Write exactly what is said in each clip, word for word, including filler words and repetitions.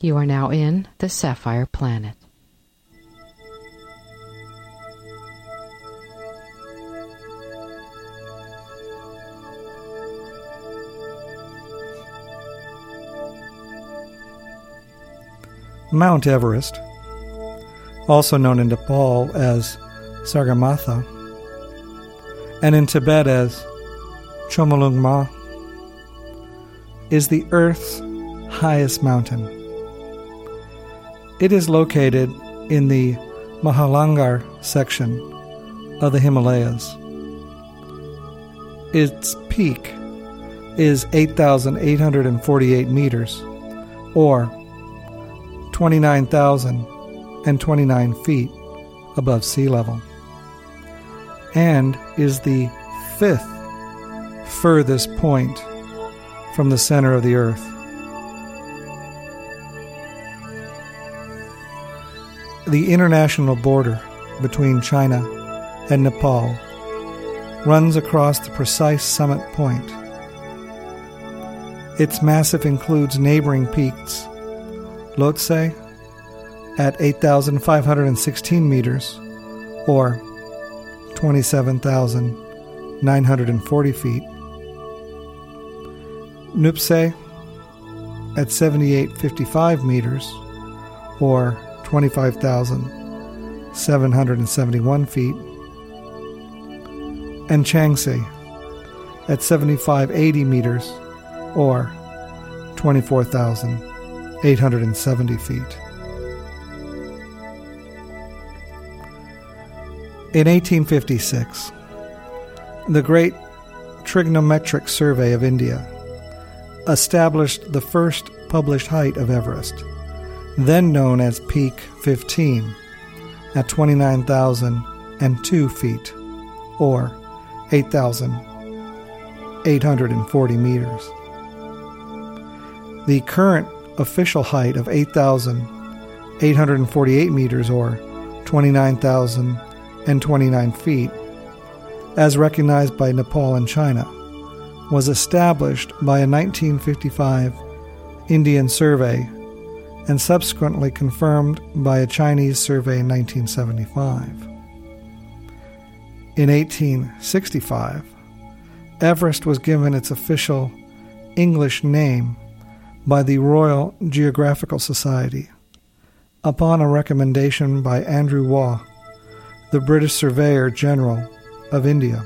You are now in the Sapphire Planet. Mount Everest, also known in Nepal as Sagarmatha, and in Tibet as Chomolungma, is the Earth's highest mountain. It is located in the Mahalangur section of the Himalayas. Its peak is eight thousand eight hundred forty-eight meters, or twenty-nine thousand twenty-nine feet above sea level, and is the fifth furthest point from the center of the Earth. The international border between China and Nepal runs across the precise summit point. Its massif includes neighboring peaks, Lhotse at eight thousand five hundred sixteen meters, or twenty-seven thousand nine hundred forty feet, Nuptse at seven thousand eight hundred fifty-five meters, or twenty-five thousand seven hundred seventy-one feet, and Changse at seven thousand five hundred eighty meters, or twenty-four thousand eight hundred seventy feet. In eighteen fifty-six, the Great Trigonometric Survey of India established the first published height of Everest, then known as Peak fifteen, at twenty-nine thousand two feet, or eight thousand eight hundred forty meters. The current official height of eight thousand eight hundred forty-eight meters, or twenty-nine thousand twenty-nine feet, as recognized by Nepal and China, was established by a nineteen fifty-five Indian survey and subsequently confirmed by a Chinese survey in nineteen seventy-five. In eighteen sixty-five, Everest was given its official English name by the Royal Geographical Society, upon a recommendation by Andrew Waugh, the British Surveyor General of India.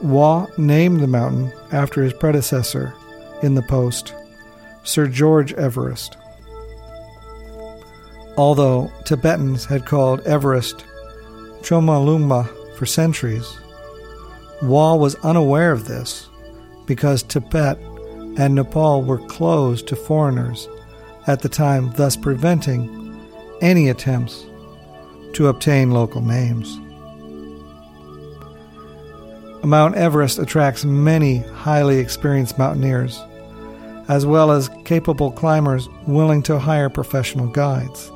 Waugh named the mountain after his predecessor in the post, Sir George Everest. Although Tibetans had called Everest Chomolungma for centuries, Waugh was unaware of this because Tibet and Nepal were closed to foreigners at the time, thus preventing any attempts to obtain local names. Mount Everest attracts many highly experienced mountaineers, as well as capable climbers willing to hire professional guides.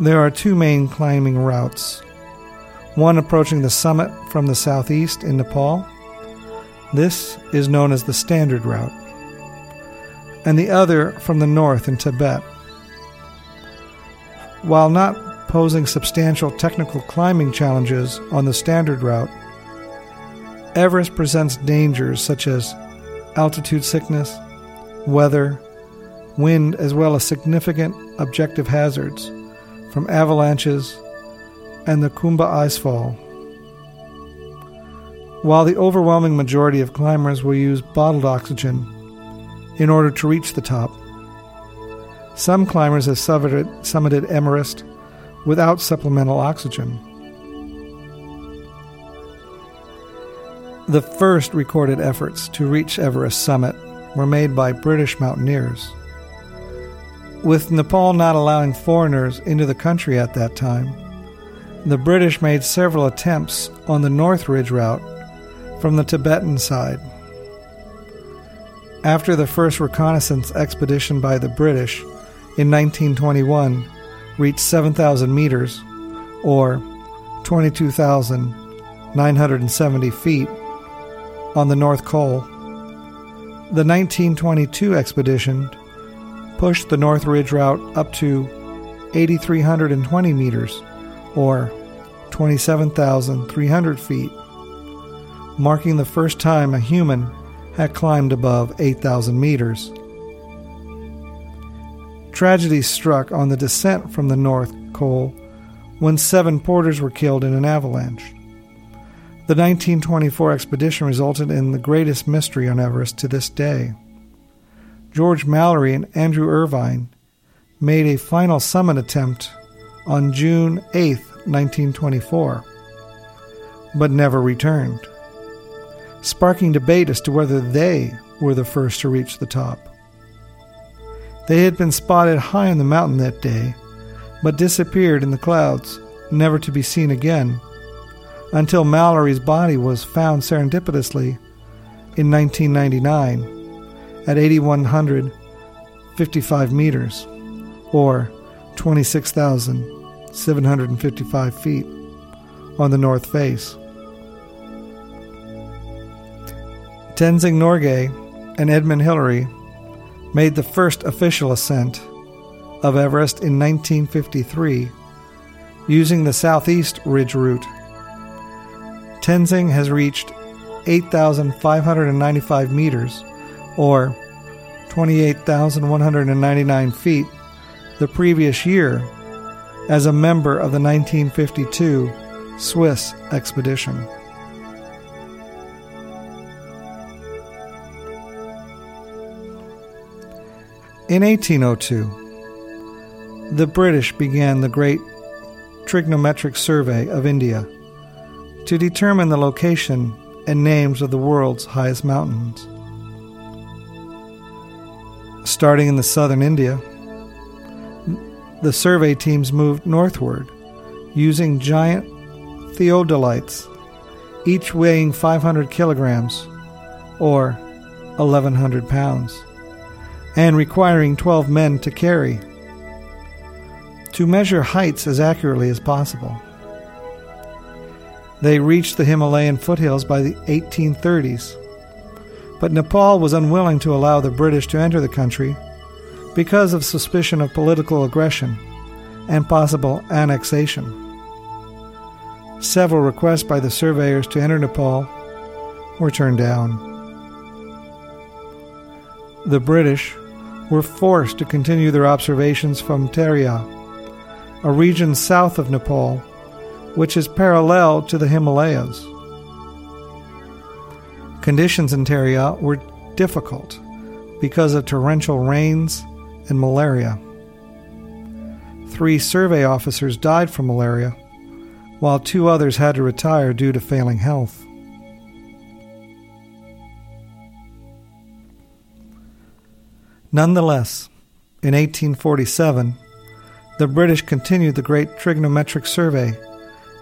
There are two main climbing routes, one approaching the summit from the southeast in Nepal. This is known as the standard route, and the other from the north in Tibet. While not posing substantial technical climbing challenges on the standard route, Everest presents dangers such as altitude sickness, weather, wind, as well as significant objective hazards from avalanches and the Khumbu Icefall. While the overwhelming majority of climbers will use bottled oxygen in order to reach the top, some climbers have summited, summited Everest without supplemental oxygen. The first recorded efforts to reach Everest summit were made by British mountaineers. With Nepal not allowing foreigners into the country at that time, the British made several attempts on the North Ridge route from the Tibetan side. After the first reconnaissance expedition by the British in nineteen twenty-one reached seven thousand meters, or twenty-two thousand nine hundred seventy feet, on the North Col, the nineteen twenty-two expedition pushed the North Ridge route up to eight thousand three hundred twenty meters, or twenty-seven thousand three hundred feet, marking the first time a human had climbed above eight thousand meters. Tragedy struck on the descent from the North Col when seven porters were killed in an avalanche. The nineteen twenty-four expedition resulted in the greatest mystery on Everest to this day. George Mallory and Andrew Irvine made a final summit attempt on June eighth, nineteen twenty-four, but never returned, sparking debate as to whether they were the first to reach the top. They had been spotted high on the mountain that day, but disappeared in the clouds, never to be seen again, until Mallory's body was found serendipitously in nineteen ninety-nine at eight thousand one hundred fifty-five meters, or twenty-six thousand seven hundred fifty-five feet, on the north face. Tenzing Norgay and Edmund Hillary made the first official ascent of Everest in nineteen fifty-three using the southeast ridge route. Tenzing has reached eight thousand five hundred ninety-five meters, or twenty-eight thousand one hundred ninety-nine feet, the previous year as a member of the nineteen fifty-two Swiss expedition. In eighteen oh two, the British began the Great Trigonometric Survey of India to determine the location and names of the world's highest mountains. Starting in the southern India, the survey teams moved northward using giant theodolites, each weighing five hundred kilograms, or eleven hundred pounds, and requiring twelve men to carry, to measure heights as accurately as possible. They reached the Himalayan foothills by the eighteen thirties, but Nepal was unwilling to allow the British to enter the country because of suspicion of political aggression and possible annexation. Several requests by the surveyors to enter Nepal were turned down. The British were forced to continue their observations from Teria, a region south of Nepal, which is parallel to the Himalayas. Conditions in Teria were difficult because of torrential rains and malaria. Three survey officers died from malaria, while two others had to retire due to failing health. Nonetheless, in eighteen forty-seven, the British continued the Great Trigonometric Survey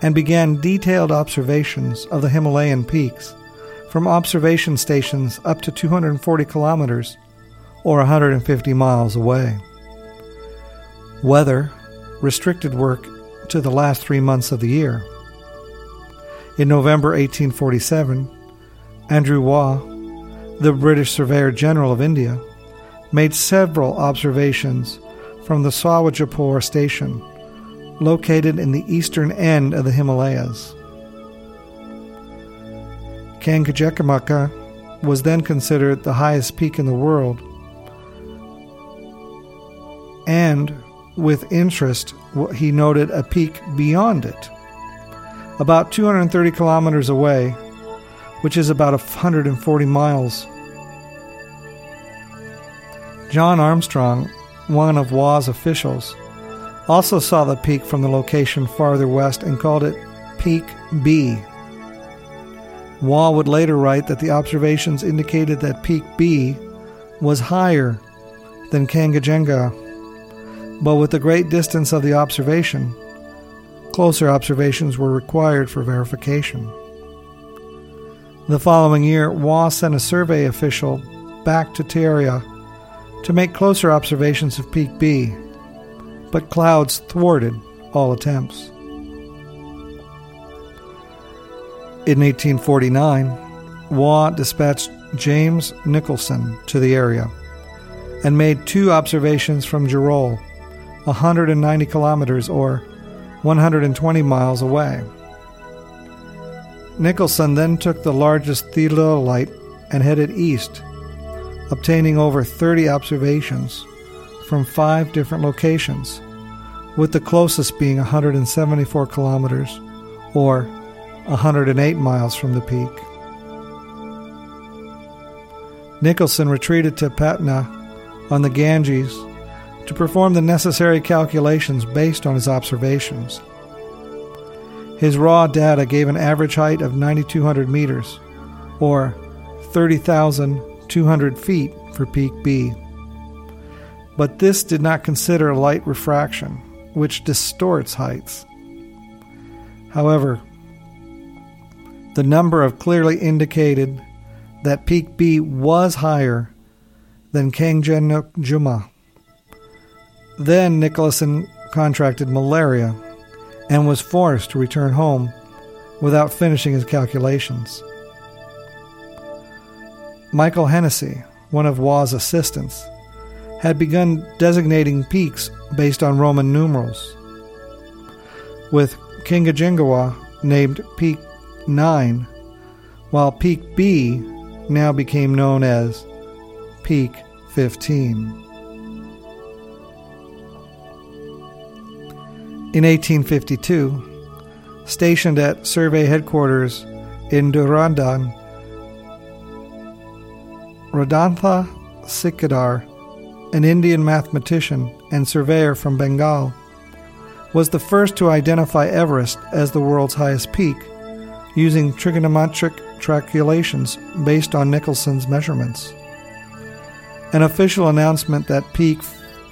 and began detailed observations of the Himalayan peaks from observation stations up to two hundred forty kilometers or one hundred fifty miles away. Weather restricted work to the last three months of the year. In November eighteen forty-seven, Andrew Waugh, the British Surveyor General of India, made several observations from the Sawajapur station, located in the eastern end of the Himalayas. Kangchenjunga was then considered the highest peak in the world, and with interest he noted a peak beyond it, about two hundred thirty kilometers away, which is about one hundred forty miles. John Armstrong, one of Waugh's officials, also saw the peak from the location farther west and called it Peak B. Waugh would later write that the observations indicated that Peak B was higher than Kangchenjunga, but with the great distance of the observation, closer observations were required for verification. The following year, Waugh sent a survey official back to Tiaria to make closer observations of Peak B, but clouds thwarted all attempts. In eighteen forty-nine, Waugh dispatched James Nicholson to the area and made two observations from Jirol, one hundred ninety kilometers or one hundred twenty miles away. Nicholson then took the largest theodolite and headed east, obtaining over thirty observations from five different locations, with the closest being one hundred seventy-four kilometers or one hundred eight miles from the peak. Nicholson retreated to Patna on the Ganges to perform the necessary calculations based on his observations. His raw data gave an average height of nine thousand two hundred meters or thirty thousand two hundred feet for Peak B. But this did not consider light refraction, which distorts heights. However, the number of clearly indicated that Peak B was higher than Kangchenjunga. Then Nicholson contracted malaria and was forced to return home without finishing his calculations. Michael Hennessy, one of Waugh's assistants, had begun designating peaks based on Roman numerals, with Kangchenjunga named Peak nine, while Peak B now became known as Peak fifteen. In eighteen fifty-two, stationed at Survey Headquarters in Dharandan, Radhanath Sikdar, an Indian mathematician and surveyor from Bengal, was the first to identify Everest as the world's highest peak using trigonometric calculations based on Nicholson's measurements. An official announcement that Peak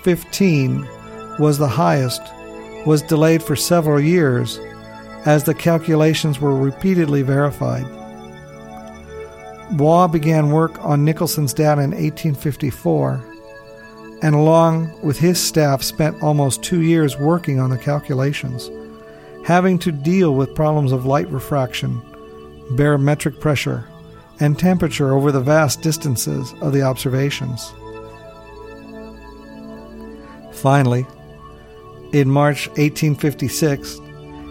fifteen was the highest was delayed for several years as the calculations were repeatedly verified. Waugh began work on Nicholson's data in eighteen fifty-four, and along with his staff spent almost two years working on the calculations, having to deal with problems of light refraction, barometric pressure, and temperature over the vast distances of the observations. Finally, in March eighteen fifty-six,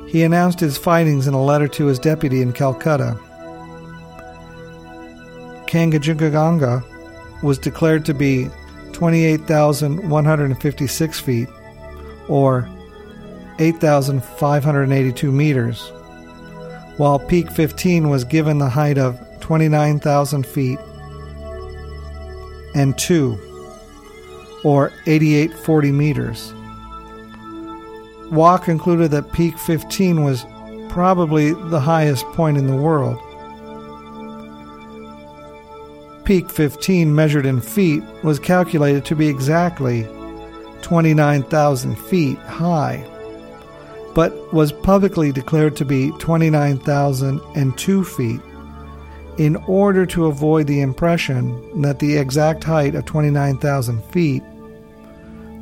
he announced his findings in a letter to his deputy in Calcutta. Kangchenjunga was declared to be twenty-eight thousand one hundred fifty-six feet, or eight thousand five hundred eighty-two meters, while Peak fifteen was given the height of twenty-nine thousand feet and two, or eight thousand eight hundred forty meters. Waugh concluded that Peak fifteen was probably the highest point in the world. Peak fifteen, measured in feet, was calculated to be exactly twenty-nine thousand feet high, but was publicly declared to be twenty-nine thousand two feet, in order to avoid the impression that the exact height of twenty-nine thousand feet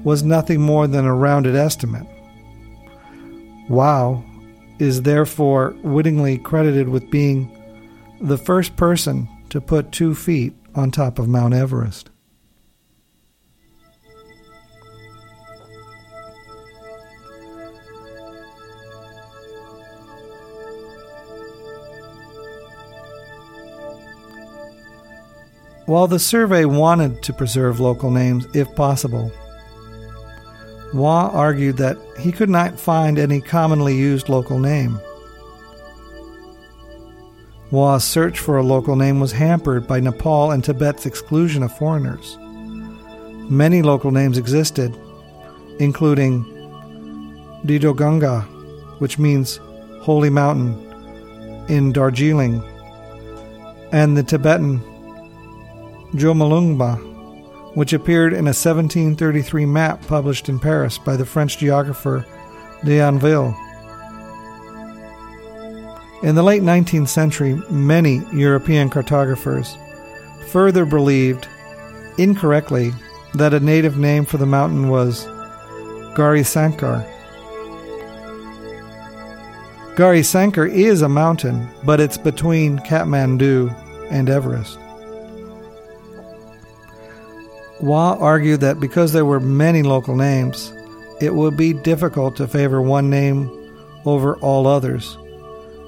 was nothing more than a rounded estimate. Waugh is therefore wittingly credited with being the first person to put two feet on top of Mount Everest. While the survey wanted to preserve local names, if possible, Waugh argued that he could not find any commonly used local name. Waugh's search for a local name was hampered by Nepal and Tibet's exclusion of foreigners. Many local names existed, including Didoganga, which means Holy Mountain, in Darjeeling, and the Tibetan Chomolungma, which appeared in a seventeen thirty-three map published in Paris by the French geographer D'Anville. In the late nineteenth century, many European cartographers further believed, incorrectly, that a native name for the mountain was Garisankar. Garisankar is a mountain, but it's between Kathmandu and Everest. Waugh argued that because there were many local names, it would be difficult to favor one name over all others.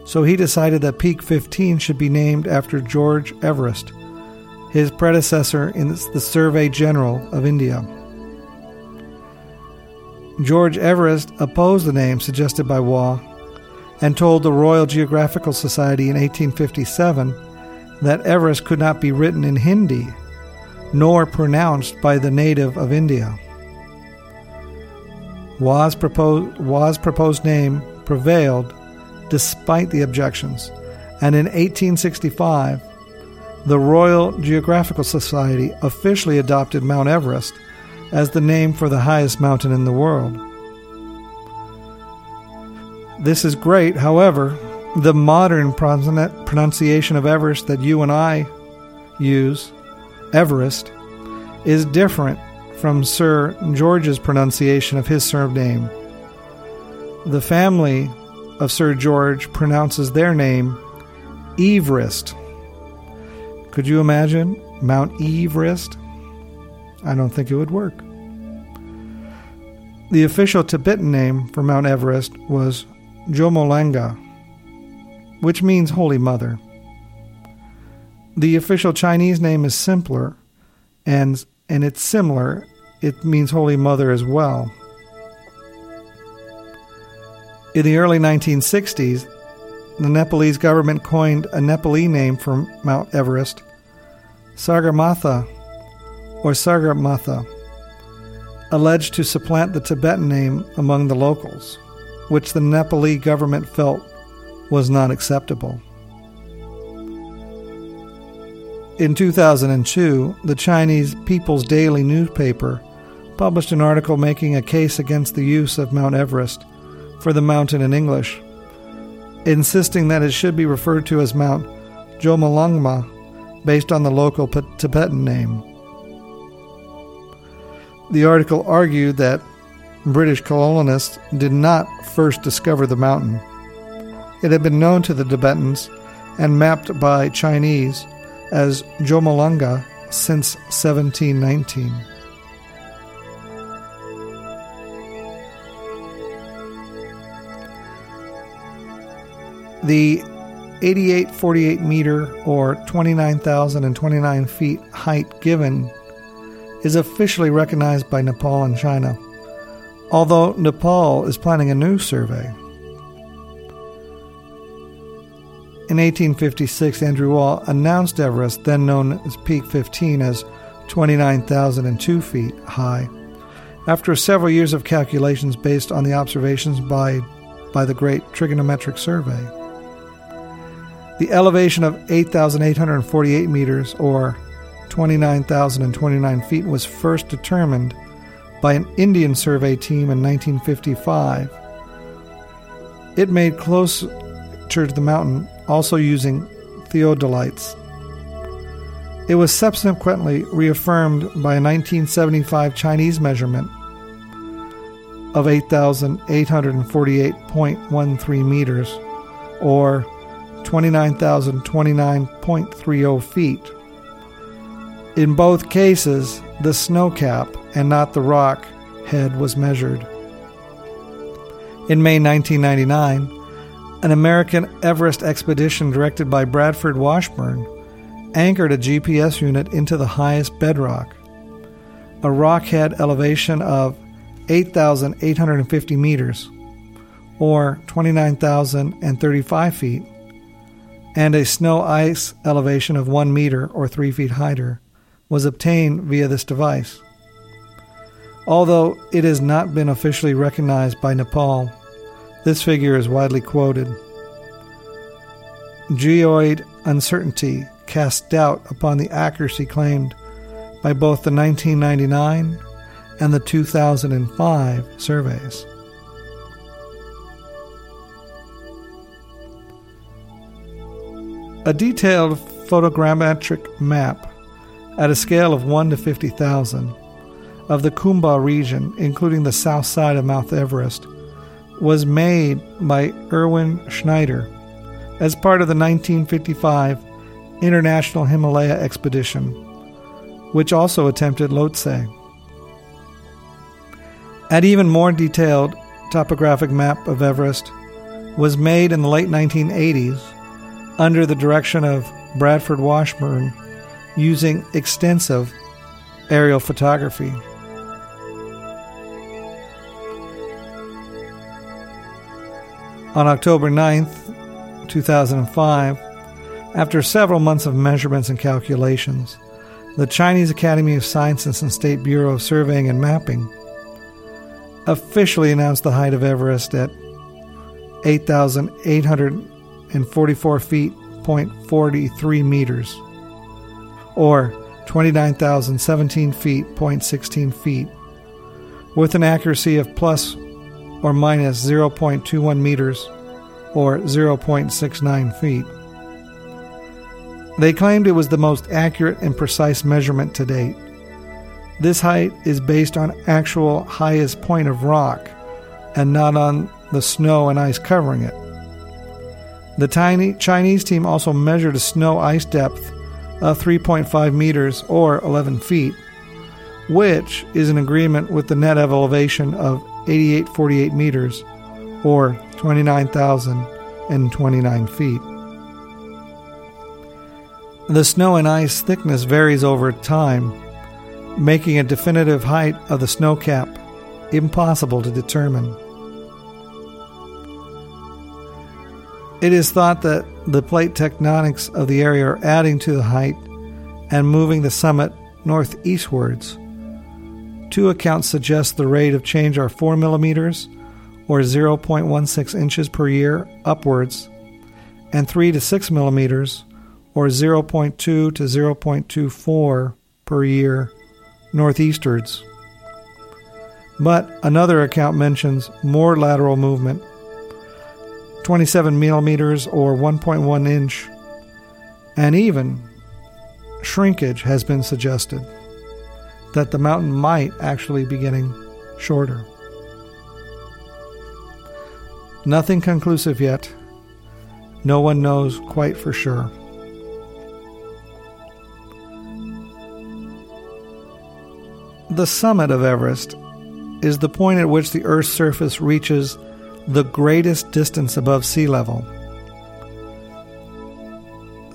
So he decided that Peak fifteen should be named after George Everest, his predecessor in the Survey General of India. George Everest opposed the name suggested by Waugh and told the Royal Geographical Society in eighteen fifty-seven that Everest could not be written in Hindi, nor pronounced by the native of India. Waugh's proposed, Waugh's proposed name prevailed despite the objections, and in eighteen sixty-five, the Royal Geographical Society officially adopted Mount Everest as the name for the highest mountain in the world. This is great, however, the modern pronunciation of Everest that you and I use, Everest, is different from Sir George's pronunciation of his surname. The family of Sir George pronounces their name Everest. Could you imagine Mount Everest? I don't think it would work. The official Tibetan name for Mount Everest was Chomolungma, which means Holy Mother. The official Chinese name is simpler, and and it's similar. It means Holy Mother as well. In the early nineteen sixties, the Nepalese government coined a Nepali name for Mount Everest, Sagarmatha, or Sagarmatha, alleged to supplant the Tibetan name among the locals, which the Nepali government felt was not acceptable. In two thousand two, the Chinese People's Daily newspaper published an article making a case against the use of Mount Everest for the mountain in English, insisting that it should be referred to as Mount Chomolungma based on the local Tibetan name. The article argued that British colonists did not first discover the mountain. It had been known to the Tibetans and mapped by Chinese as Chomolungma since seventeen nineteen. The eighty-eight forty-eight meter or twenty-nine thousand twenty-nine feet height given is officially recognized by Nepal and China, although Nepal is planning a new survey. In eighteen fifty-six, Andrew Waugh announced Everest, then known as Peak fifteen, as twenty-nine thousand two feet high, after several years of calculations based on the observations by, by the Great Trigonometric Survey. The elevation of eight thousand eight hundred forty-eight meters, or twenty-nine thousand twenty-nine feet, was first determined by an Indian survey team in nineteen fifty-five. It made close to the mountain, also using theodolites. It was subsequently reaffirmed by a nineteen seventy-five Chinese measurement of eight thousand eight hundred forty-eight point one three meters, or twenty-nine thousand twenty-nine point three zero feet. In both cases, the snow cap, and not the rock head, was measured. In May nineteen ninety-nine, an American Everest expedition directed by Bradford Washburn anchored a G P S unit into the highest bedrock, a rock head elevation of eight thousand eight hundred fifty meters, or twenty-nine thousand thirty-five feet, and a snow ice elevation of one meter, or three feet higher, was obtained via this device. Although it has not been officially recognized by Nepal, this figure is widely quoted. Geoid uncertainty casts doubt upon the accuracy claimed by both the nineteen ninety-nine and the two thousand five surveys. A detailed photogrammetric map at a scale of one to fifty thousand of the Khumbu region, including the south side of Mount Everest, was made by Erwin Schneider as part of the nineteen fifty-five International Himalaya Expedition, which also attempted Lhotse. An even more detailed topographic map of Everest was made in the late nineteen eighties under the direction of Bradford Washburn using extensive aerial photography. On October ninth, two thousand five, after several months of measurements and calculations, the Chinese Academy of Sciences and State Bureau of Surveying and Mapping officially announced the height of Everest at eight thousand eight hundred forty-four feet, zero point four three meters, or twenty-nine thousand seventeen feet, zero point one six feet, with an accuracy of plus or minus zero point two one meters, or zero point six nine feet. They claimed it was the most accurate and precise measurement to date. This height is based on actual highest point of rock and not on the snow and ice covering it. The tiny Chinese team also measured a snow ice depth of three point five meters, or eleven feet, which is in agreement with the net elevation of eight thousand eight hundred forty-eight meters, or twenty-nine thousand twenty-nine feet. The snow and ice thickness varies over time, making a definitive height of the snow cap impossible to determine. It is thought that the plate tectonics of the area are adding to the height and moving the summit northeastwards. Two accounts suggest the rate of change are four millimeters, or zero point one six inches per year, upwards, and three to six millimeters, or zero point two to zero point two four per year, northeastwards. But another account mentions more lateral movement, twenty-seven millimeters, or one point one inch, and even shrinkage has been suggested, that the mountain might actually be getting shorter. Nothing conclusive yet. No one knows quite for sure. The summit of Everest is the point at which the Earth's surface reaches the greatest distance above sea level.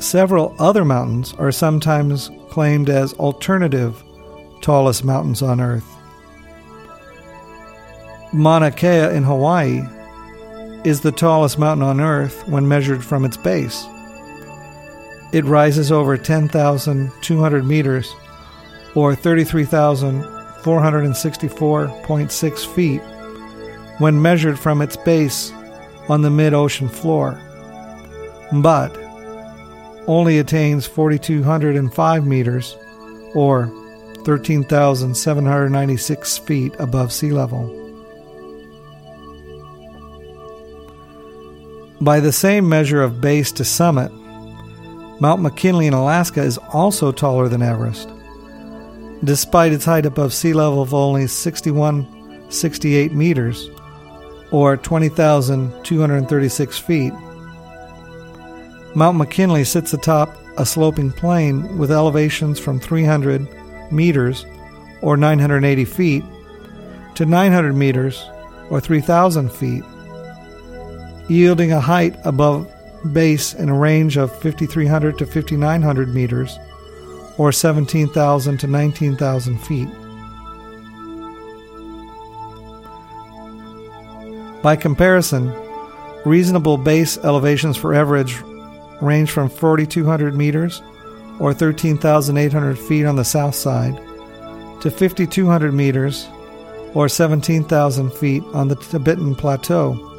Several other mountains are sometimes claimed as alternative tallest mountains on Earth. Mauna Kea in Hawaii is the tallest mountain on Earth when measured from its base. It rises over ten thousand two hundred meters, or thirty-three thousand four hundred sixty-four point six feet, when measured from its base on the mid-ocean floor, but only attains four thousand two hundred five meters, or thirteen thousand seven hundred ninety-six feet above sea level. By the same measure of base to summit, Mount McKinley in Alaska is also taller than Everest, despite its height above sea level of only sixty-one sixty-eight meters, or twenty thousand two hundred thirty-six feet. Mount McKinley sits atop a sloping plain with elevations from three hundred meters, or nine hundred eighty feet, to nine hundred meters, or three thousand feet, yielding a height above base in a range of fifty-three hundred to fifty-nine hundred meters, or seventeen thousand to nineteen thousand feet. By comparison, reasonable base elevations for Everest range from forty-two hundred meters, or thirteen thousand eight hundred feet on the south side, to fifty-two hundred meters, or seventeen thousand feet on the Tibetan Plateau,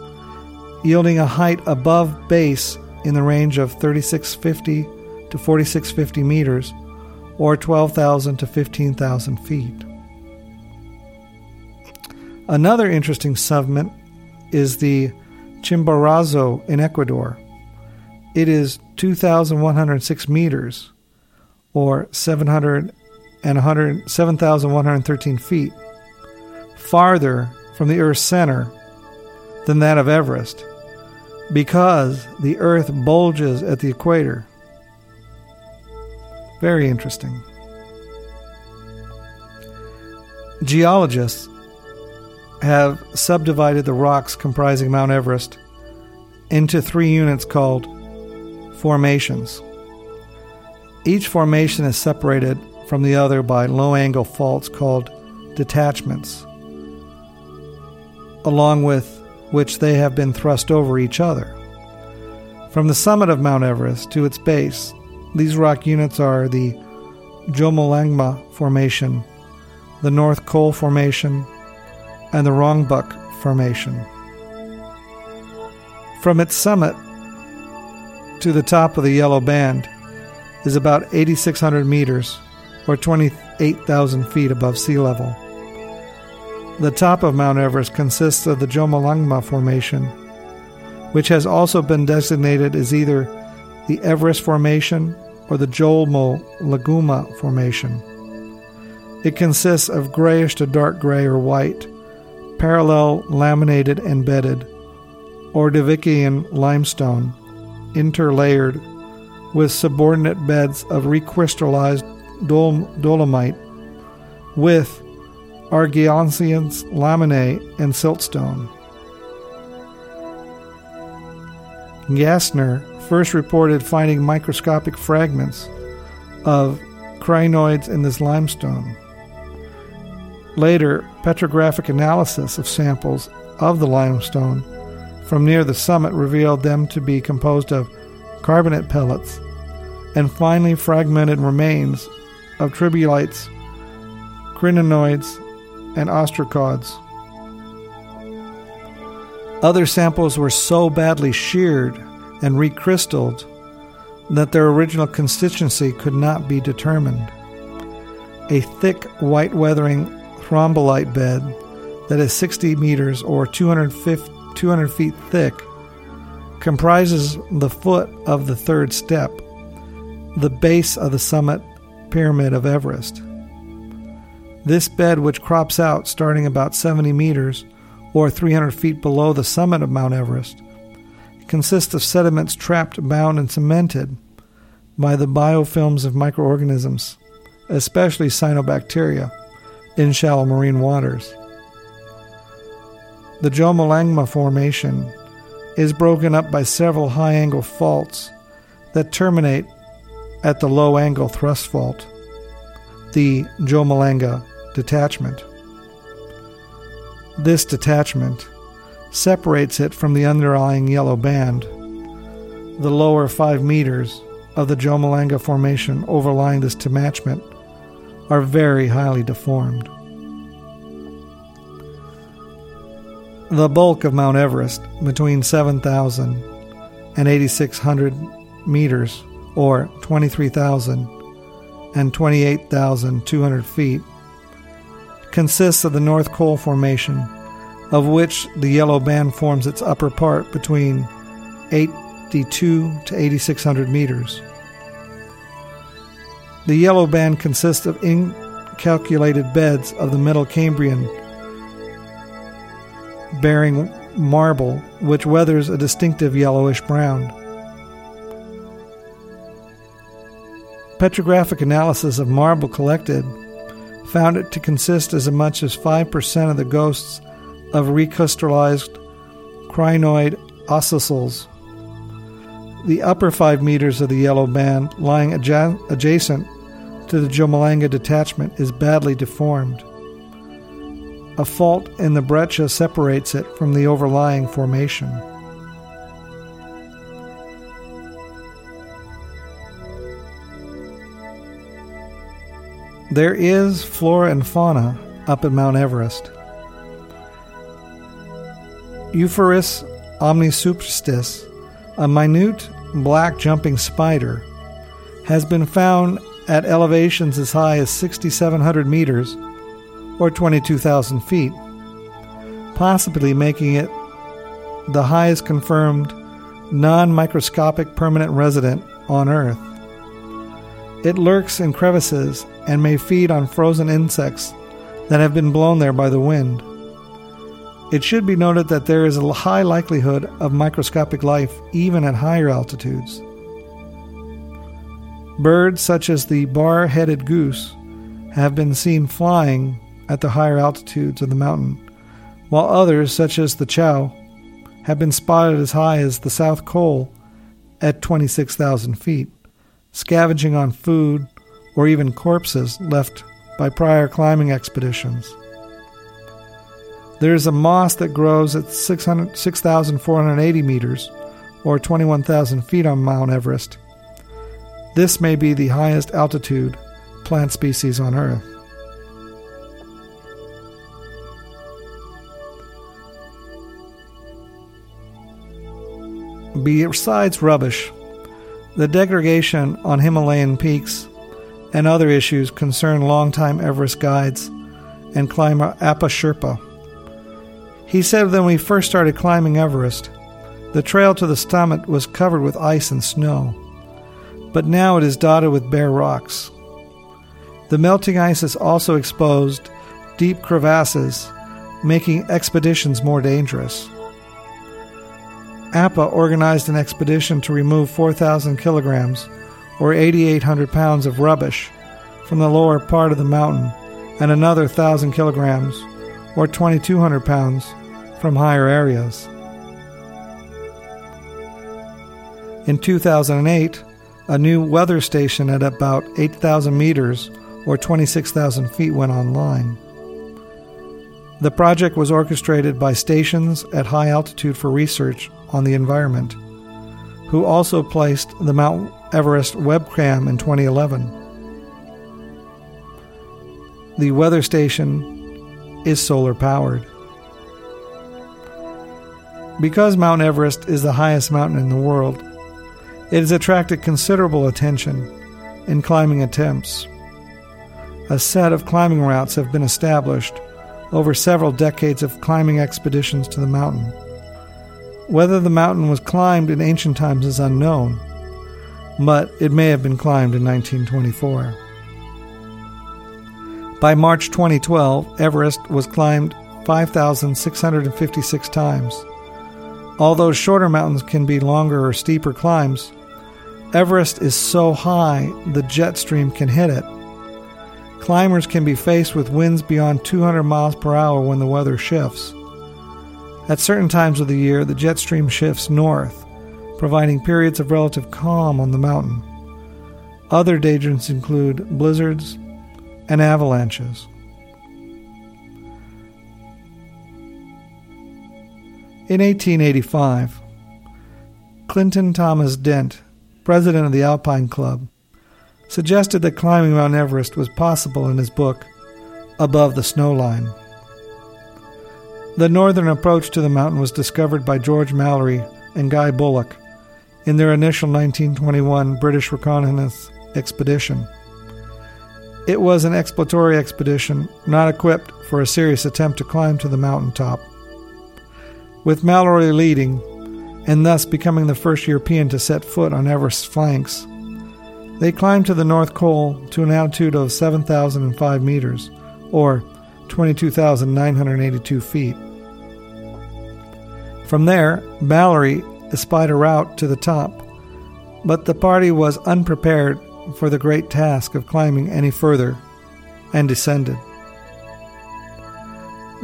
yielding a height above base in the range of thirty-six fifty to forty-six fifty meters, or twelve thousand to fifteen thousand feet. Another interesting summit is the Chimborazo in Ecuador. It is two thousand one hundred six meters, or seven thousand one hundred thirteen feet, farther from the Earth's center than that of Everest, because the Earth bulges at the equator. Very interesting. Geologists have subdivided the rocks comprising Mount Everest into three units called formations. Each formation is separated from the other by low-angle faults called detachments, along with which they have been thrust over each other. From the summit of Mount Everest to its base, these rock units are the Chomolungma Formation, the North Col Formation, and the Rongbuk Formation. From its summit to the top of the yellow band is about eighty-six hundred meters, or twenty-eight thousand feet above sea level. The top of Mount Everest consists of the Chomolungma Formation, which has also been designated as either the Everest Formation or the Chomolungma Formation. It consists of grayish to dark gray or white, parallel laminated and bedded, Ordovician limestone, interlayered with subordinate beds of recrystallized dol- dolomite, with Argillaceous laminae and siltstone. Gassner first reported finding microscopic fragments of crinoids in this limestone. Later, petrographic analysis of samples of the limestone from near the summit revealed them to be composed of carbonate pellets and finely fragmented remains of tribulites, crinoids, and ostracods. Other samples were so badly sheared and recrystalled that their original constituency could not be determined. A thick white weathering thrombolite bed that is sixty meters or two hundred feet thick comprises the foot of the third step, the base of the summit pyramid of Everest. This bed, which crops out starting about seventy meters or three hundred feet below the summit of Mount Everest, consists of sediments trapped, bound, and cemented by the biofilms of microorganisms, especially cyanobacteria, in shallow marine waters. The Chomolungma Formation is broken up by several high-angle faults that terminate at the low-angle thrust fault, the Chomolungma Detachment. This detachment separates it from the underlying yellow band, the lower five meters of the Chomolungma Formation overlying this detachment are very highly deformed. The bulk of Mount Everest, between seven thousand and eighty-six hundred meters, or twenty-three thousand and twenty-eight thousand two hundred feet, consists of the North Col Formation, of which the yellow band forms its upper part between eighty-two to eighty-six hundred meters, The yellow band consists of incalculated beds of the Middle Cambrian bearing marble, which weathers a distinctive yellowish brown. Petrographic analysis of marble collected found it to consist as much as five percent of the ghosts of recrystallized crinoid ossicles. The upper five meters of the yellow band, lying adja- adjacent to the Chomolungma detachment, is badly deformed. A fault in the breccia separates it from the overlying formation. There is flora and fauna up at Mount Everest. Euophrys omnisuperstes, a minute black jumping spider, has been found at elevations as high as six thousand seven hundred meters or twenty-two thousand feet, possibly making it the highest confirmed non-microscopic permanent resident on Earth. It lurks in crevices and may feed on frozen insects that have been blown there by the wind. It should be noted that there is a high likelihood of microscopic life even at higher altitudes. Birds such as the bar-headed goose have been seen flying at the higher altitudes of the mountain, while others, such as the chow, have been spotted as high as the South Col at twenty-six thousand feet, scavenging on food or even corpses left by prior climbing expeditions. There is a moss that grows at six thousand four hundred eighty meters, or twenty-one thousand feet on Mount Everest. This may be the highest altitude plant species on Earth. Besides rubbish, the degradation on Himalayan peaks and other issues concern longtime Everest guides and climber Apa Sherpa. He said, when we first started climbing Everest, the trail to the summit was covered with ice and snow, but now it is dotted with bare rocks. The melting ice has also exposed deep crevasses, making expeditions more dangerous. Apa organized an expedition to remove four thousand kilograms, or eight thousand eight hundred pounds of rubbish from the lower part of the mountain, and another one thousand kilograms, or twenty-two hundred pounds, from higher areas. In two thousand eight, a new weather station at about eight thousand meters, or twenty-six thousand feet, went online. The project was orchestrated by stations at high altitude for research on the environment, who also placed the Mount Everest webcam in twenty eleven. The weather station is solar powered. Because Mount Everest is the highest mountain in the world, it has attracted considerable attention in climbing attempts. A set of climbing routes have been established over several decades of climbing expeditions to the mountain. Whether the mountain was climbed in ancient times is unknown, but it may have been climbed in nineteen twenty-four. By March twenty twelve, Everest was climbed five thousand six hundred fifty-six times. Although shorter mountains can be longer or steeper climbs, Everest is so high the jet stream can hit it. Climbers can be faced with winds beyond two hundred miles per hour when the weather shifts. At certain times of the year, the jet stream shifts north, providing periods of relative calm on the mountain. Other dangers include blizzards and avalanches. In eighteen eighty-five, Clinton Thomas Dent, president of the Alpine Club, suggested that climbing Mount Everest was possible in his book, Above the Snowline. The northern approach to the mountain was discovered by George Mallory and Guy Bullock in their initial nineteen twenty-one British reconnaissance expedition. It was an exploratory expedition not equipped for a serious attempt to climb to the mountaintop, with Mallory leading and thus becoming the first European to set foot on Everest's flanks. They climbed to the North Col to an altitude of seven thousand five meters, or twenty-two thousand nine hundred eighty-two feet. From there, Mallory espied a route to the top, but the party was unprepared for the great task of climbing any further, and descended.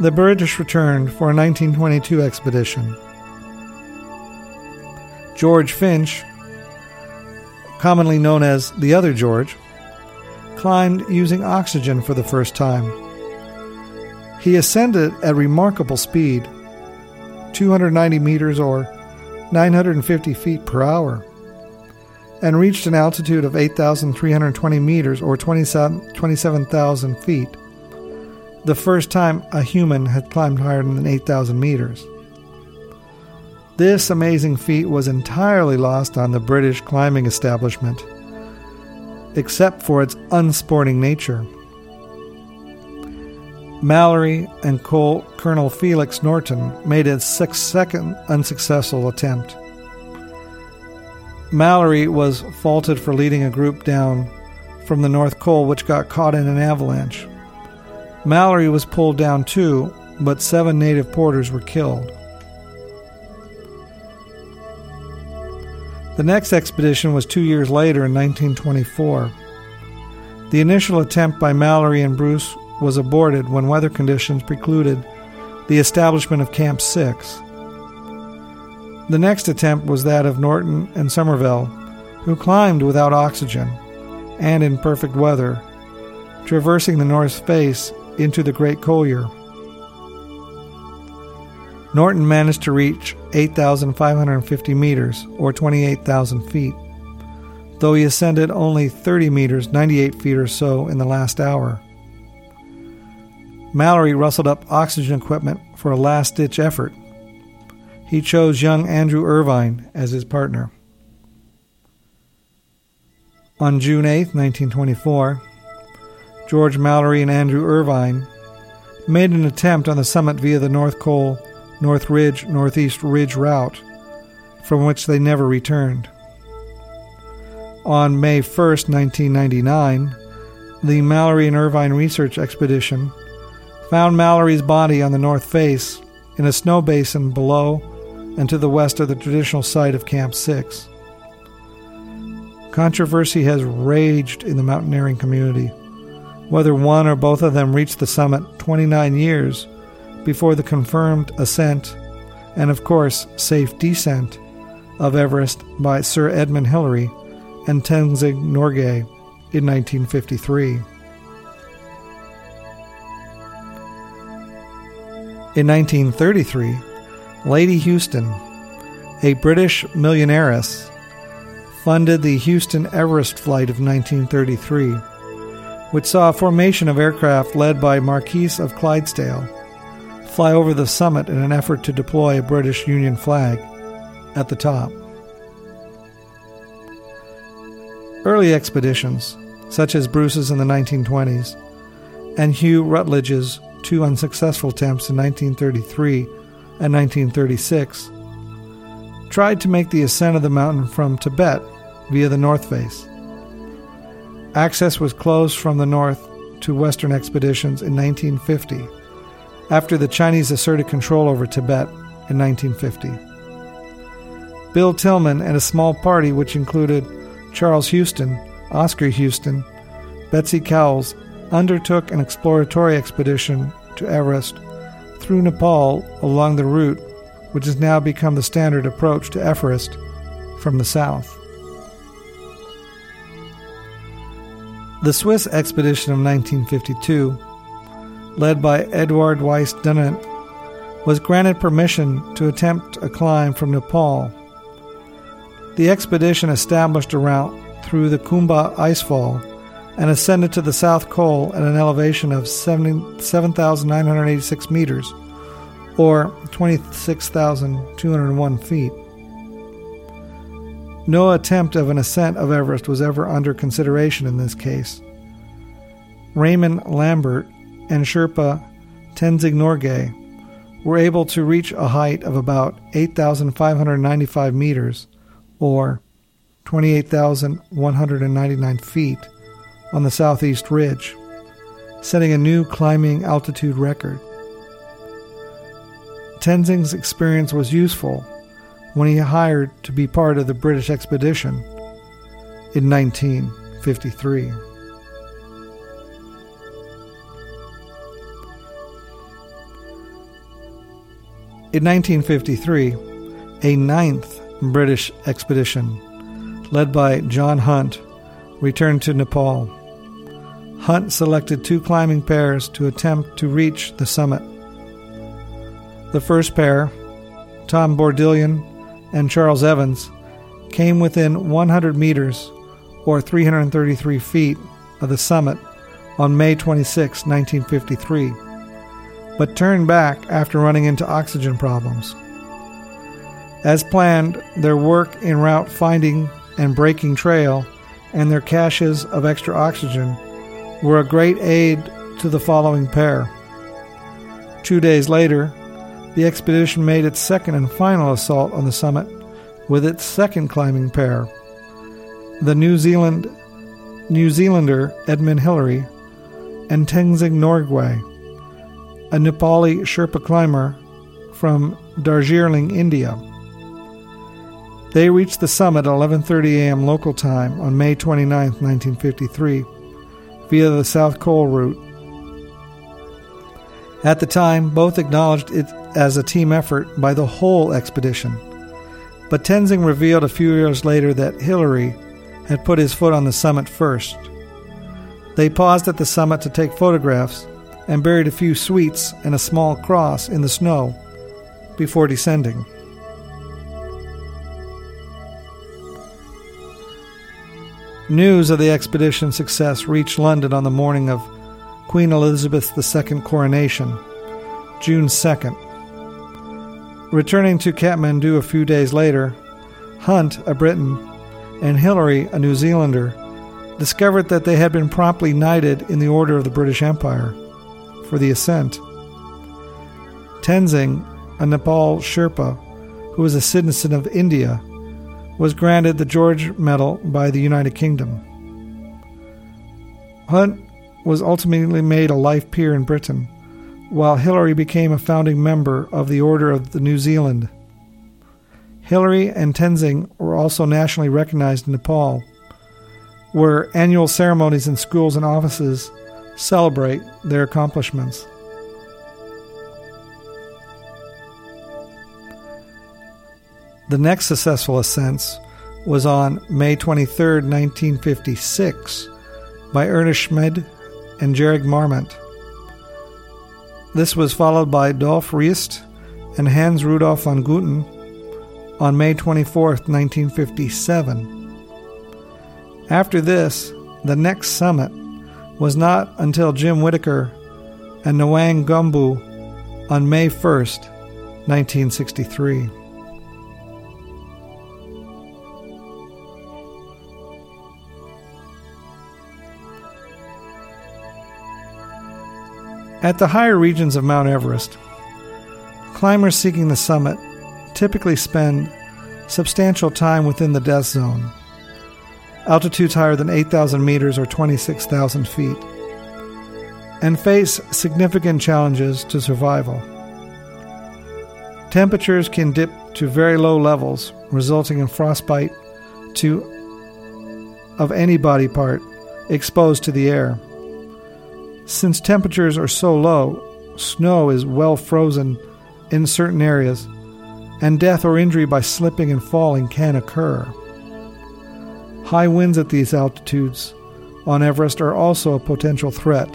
The British returned for a nineteen twenty-two expedition. George Finch, commonly known as the Other George, climbed using oxygen for the first time. He ascended at remarkable speed, two hundred ninety meters or nine hundred fifty feet per hour, and reached an altitude of eight thousand three hundred twenty meters or twenty-seven thousand feet, the first time a human had climbed higher than eight thousand meters. This amazing feat was entirely lost on the British climbing establishment, except for its unsporting nature. Mallory and Col- Colonel Felix Norton made a six-second unsuccessful attempt. Mallory was faulted for leading a group down from the North Col, which got caught in an avalanche. Mallory was pulled down too, but seven native porters were killed. The next expedition was two years later in nineteen twenty-four. The initial attempt by Mallory and Bruce was aborted when weather conditions precluded the establishment of Camp six. The next attempt was that of Norton and Somerville, who climbed without oxygen and in perfect weather, traversing the north face into the Great Collier. Norton managed to reach eight thousand five hundred fifty meters, or twenty-eight thousand feet, though he ascended only thirty meters, ninety-eight feet or so, in the last hour. Mallory rustled up oxygen equipment for a last-ditch effort. He chose young Andrew Irvine as his partner. On June eighth, nineteen twenty-four, George Mallory and Andrew Irvine made an attempt on the summit via the North Col, North Ridge, Northeast Ridge route, from which they never returned. On May first, nineteen ninety-nine, the Mallory and Irvine research expedition found Mallory's body on the north face in a snow basin below and to the west of the traditional site of Camp six. Controversy has raged in the mountaineering community, whether one or both of them reached the summit twenty-nine years before the confirmed ascent and, of course, safe descent of Everest by Sir Edmund Hillary and Tenzing Norgay in nineteen fifty-three. In nineteen thirty-three, Lady Houston, a British millionairess, funded the Houston Everest flight of nineteen thirty-three, which saw a formation of aircraft led by Marquise of Clydesdale fly over the summit in an effort to deploy a British Union flag at the top. Early expeditions, such as Bruce's in the nineteen twenties and Hugh Rutledge's two unsuccessful attempts in nineteen thirty-three and nineteen thirty-six, tried to make the ascent of the mountain from Tibet via the north face. Access was closed from the north to Western expeditions in nineteen fifty, after the Chinese asserted control over Tibet in nineteen fifty. Bill Tillman and a small party, which included Charles Houston, Oscar Houston, Betsy Cowles, undertook an exploratory expedition to Everest through Nepal along the route which has now become the standard approach to Everest from the south. The Swiss expedition of nineteen fifty-two, led by Eduard Weiss Dunant, was granted permission to attempt a climb from Nepal. The expedition established a route through the Khumbu Icefall and ascended to the South Col at an elevation of seven thousand nine hundred eighty-six meters, or twenty-six thousand two hundred one feet. No attempt of an ascent of Everest was ever under consideration in this case. Raymond Lambert and Sherpa Tenzing Norgay were able to reach a height of about eight thousand five hundred ninety-five meters, or twenty-eight thousand one hundred ninety-nine feet, on the southeast ridge, setting a new climbing altitude record. Tenzing's experience was useful when he hired to be part of the British expedition in nineteen fifty-three. In nineteen fifty-three, a ninth British expedition, led by John Hunt, returned to Nepal. Hunt selected two climbing pairs to attempt to reach the summit. The first pair, Tom Bourdillon and Charles Evans, came within one hundred meters, or three hundred thirty-three feet, of the summit on May twenty-sixth, nineteen fifty-three. But turned back after running into oxygen problems. As planned, their work en route finding and breaking trail and their caches of extra oxygen were a great aid to the following pair. Two days later, the expedition made its second and final assault on the summit with its second climbing pair, the New Zealand New Zealander Edmund Hillary and Tenzing Norgay, a Nepali Sherpa climber from Darjeeling, India. They reached the summit at eleven thirty a.m. local time on May twenty-ninth, nineteen fifty-three, via the South Col route. At the time, both acknowledged it as a team effort by the whole expedition, but Tenzing revealed a few years later that Hillary had put his foot on the summit first. They paused at the summit to take photographs and buried a few sweets and a small cross in the snow before descending. News of the expedition's success reached London on the morning of Queen Elizabeth the Second's coronation, June second. Returning to Kathmandu a few days later, Hunt, a Briton, and Hillary, a New Zealander, discovered that they had been promptly knighted in the Order of the British Empire for the ascent. Tenzing, a Nepal Sherpa who was a citizen of India, was granted the George Medal by the United Kingdom. Hunt was ultimately made a life peer in Britain, while Hillary became a founding member of the Order of the New Zealand. Hillary and Tenzing were also nationally recognized in Nepal, where annual ceremonies in schools and offices celebrate their accomplishments. The next successful ascent was on May twenty-third, nineteen fifty-six, by Ernest Schmid and Gerard Marmont. This was followed by Dolf Riest and Hans Rudolf von Gutten on May twenty-fourth, nineteen fifty-seven. After this, the next summit was not until Jim Whittaker and Nawang Gumbu on May first, nineteen sixty-three. At the higher regions of Mount Everest, climbers seeking the summit typically spend substantial time within the death zone, altitudes higher than eight thousand meters or twenty-six thousand feet, and face significant challenges to survival. Temperatures can dip to very low levels, resulting in frostbite to of any body part exposed to the air. Since temperatures are so low, snow is well frozen in certain areas, and death or injury by slipping and falling can occur. High winds at these altitudes on Everest are also a potential threat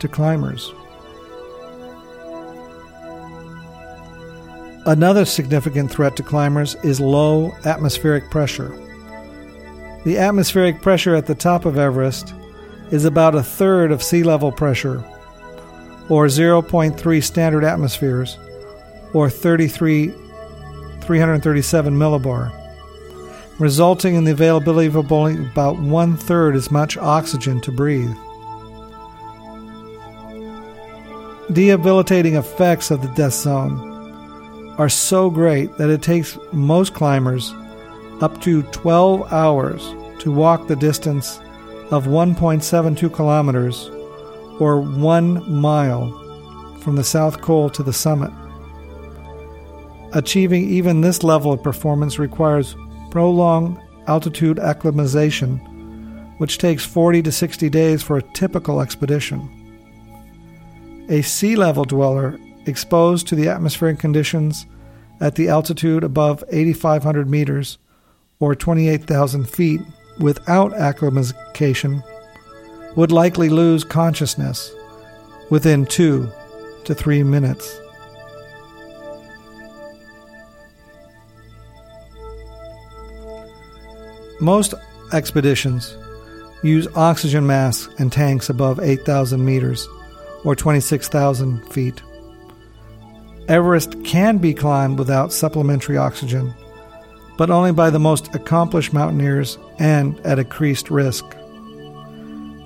to climbers. Another significant threat to climbers is low atmospheric pressure. The atmospheric pressure at the top of Everest is about a third of sea level pressure, or zero point three standard atmospheres, or thirty-three, three hundred thirty-seven millibar. Resulting in the availability of about one-third as much oxygen to breathe. Debilitating effects of the death zone are so great that it takes most climbers up to twelve hours to walk the distance of one point seven two kilometers, or one mile, from the South Col to the summit. Achieving even this level of performance requires prolonged altitude acclimatization, which takes forty to sixty days for a typical expedition. A sea-level dweller exposed to the atmospheric conditions at the altitude above eighty-five hundred meters, or twenty-eight thousand feet, without acclimatization, would likely lose consciousness within two to three minutes. Most expeditions use oxygen masks and tanks above eight thousand meters, or twenty-six thousand feet. Everest can be climbed without supplementary oxygen, but only by the most accomplished mountaineers and at increased risk.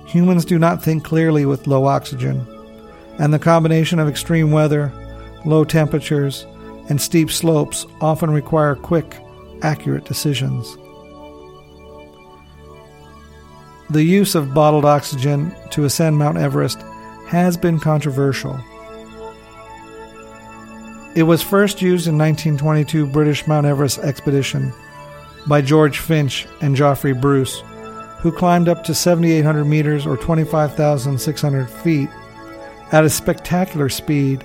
Humans do not think clearly with low oxygen, and the combination of extreme weather, low temperatures, and steep slopes often require quick, accurate decisions. The use of bottled oxygen to ascend Mount Everest has been controversial. It was first used in nineteen twenty-two British Mount Everest expedition by George Finch and Geoffrey Bruce, who climbed up to seven thousand eight hundred meters, or twenty-five thousand six hundred feet, at a spectacular speed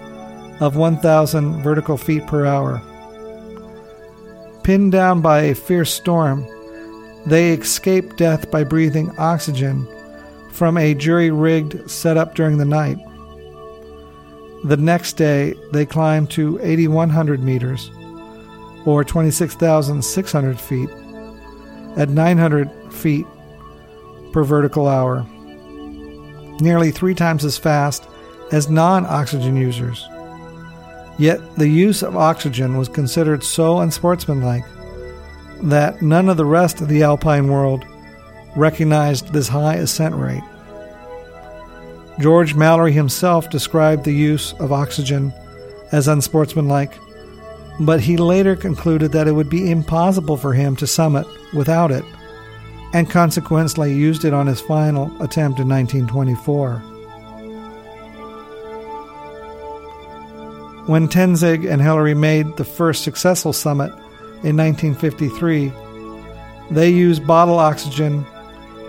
of one thousand vertical feet per hour. Pinned down by a fierce storm, they escaped death by breathing oxygen from a jury-rigged setup during the night. The next day, they climbed to eight thousand one hundred meters, or twenty-six thousand six hundred feet, at nine hundred feet per vertical hour, nearly three times as fast as non-oxygen users. Yet the use of oxygen was considered so unsportsmanlike that none of the rest of the alpine world recognized this high ascent rate. George Mallory himself described the use of oxygen as unsportsmanlike, but he later concluded that it would be impossible for him to summit without it, and consequently used it on his final attempt in nineteen twenty-four. When Tenzing and Hillary made the first successful summit in nineteen fifty-three, they used bottled oxygen,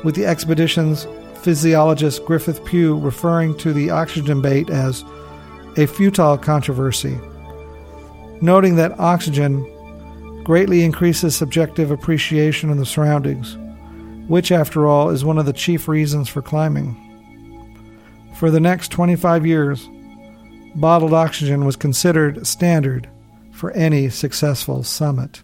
with the expedition's physiologist Griffith Pugh referring to the oxygen debate as a futile controversy, noting that oxygen greatly increases subjective appreciation of the surroundings, which, after all, is one of the chief reasons for climbing. For the next twenty-five years, bottled oxygen was considered standard for any successful summit.